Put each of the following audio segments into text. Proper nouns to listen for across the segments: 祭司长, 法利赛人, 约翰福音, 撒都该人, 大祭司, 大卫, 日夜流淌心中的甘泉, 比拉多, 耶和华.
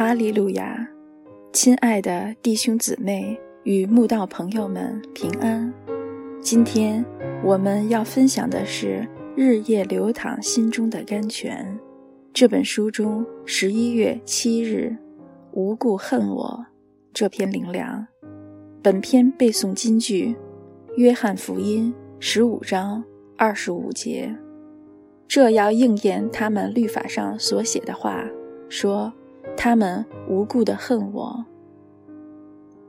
哈利路亚！亲爱的弟兄姊妹与慕道朋友们，平安。今天我们要分享的是《日夜流淌心中的甘泉》这本书中11月7日“无故恨我”这篇灵粮。本篇背诵金句：约翰福音15章25节。这要应验他们律法上所写的话，说他们无故地恨我。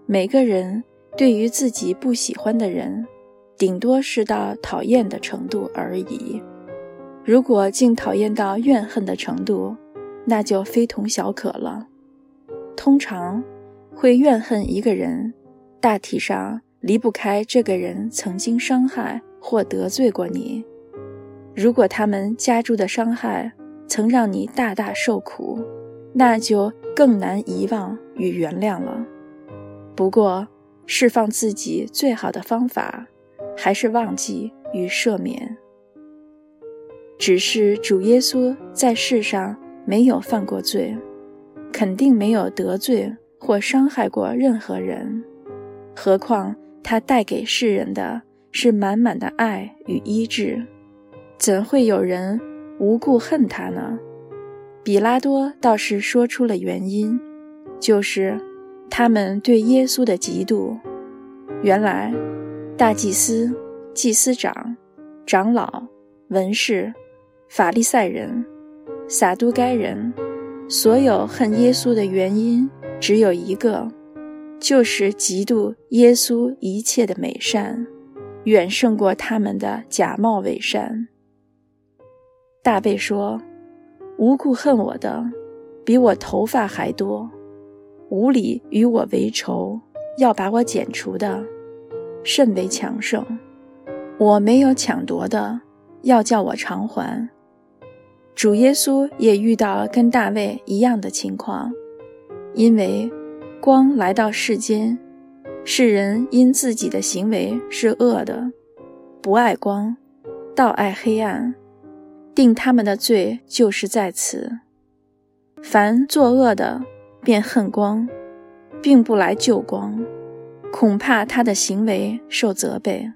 每个人对于自己不喜欢的人，顶多是到讨厌的程度而已。如果竟讨厌到怨恨的程度，那就非同小可了。通常会怨恨一个人，大体上离不开这个人曾经伤害或得罪过你。如果他们加诸的伤害曾让你大大受苦，那就更难遗忘与原谅了。不过，释放自己最好的方法，还是忘记与赦免。只是主耶稣在世上没有犯过罪，肯定没有得罪或伤害过任何人。何况他带给世人的是满满的爱与医治，怎会有人无故恨他呢？比拉多倒是说出了原因，就是他们对耶稣的嫉妒。原来，大祭司、祭司长、长老、文士、法利赛人、撒都该人，所有恨耶稣的原因只有一个，就是嫉妒耶稣一切的美善，远胜过他们的假冒伪善。大卫说：无故恨我的，比我头发还多；无理与我为仇，要把我剪除的，甚为强盛；我没有抢夺的，要叫我偿还。主耶稣也遇到跟大卫一样的情况，因为光来到世间，世人因自己的行为是恶的，不爱光，倒爱黑暗，定他们的罪就是在此。凡作恶的便恨光，并不来救光，恐怕他的行为受责备。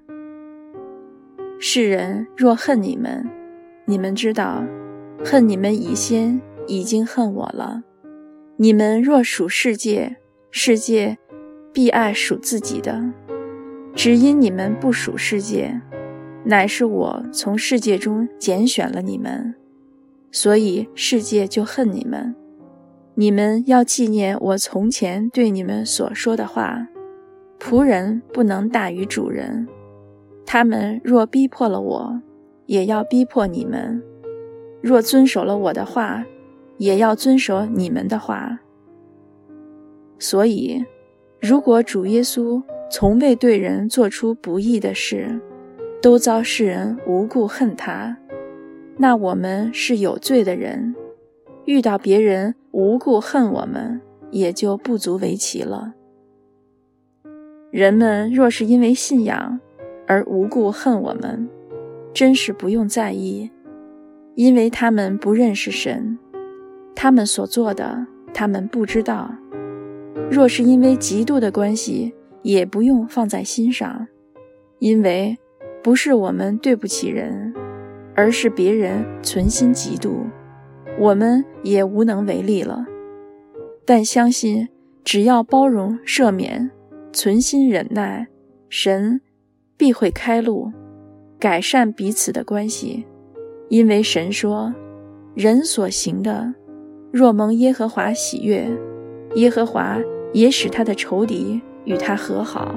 世人若恨你们，你们知道，恨你们以先已经恨我了。你们若属世界，世界必爱属自己的；只因你们不属世界，乃是我从世界中拣选了你们，所以世界就恨你们。你们要纪念我从前对你们所说的话：仆人不能大于主人。他们若逼迫了我，也要逼迫你们；若遵守了我的话，也要遵守你们的话。所以，如果主耶稣从未对人做出不义的事，都遭世人无故恨他，那我们是有罪的人，遇到别人无故恨我们，也就不足为奇了。人们若是因为信仰而无故恨我们，真是不用在意，因为他们不认识神，他们所做的，他们不知道。若是因为嫉妒的关系，也不用放在心上，因为不是我们对不起人，而是别人存心嫉妒，我们也无能为力了。但相信，只要包容、赦免、存心忍耐，神必会开路，改善彼此的关系。因为神说：人所行的，若蒙耶和华喜悦，耶和华也使他的仇敌与他和好。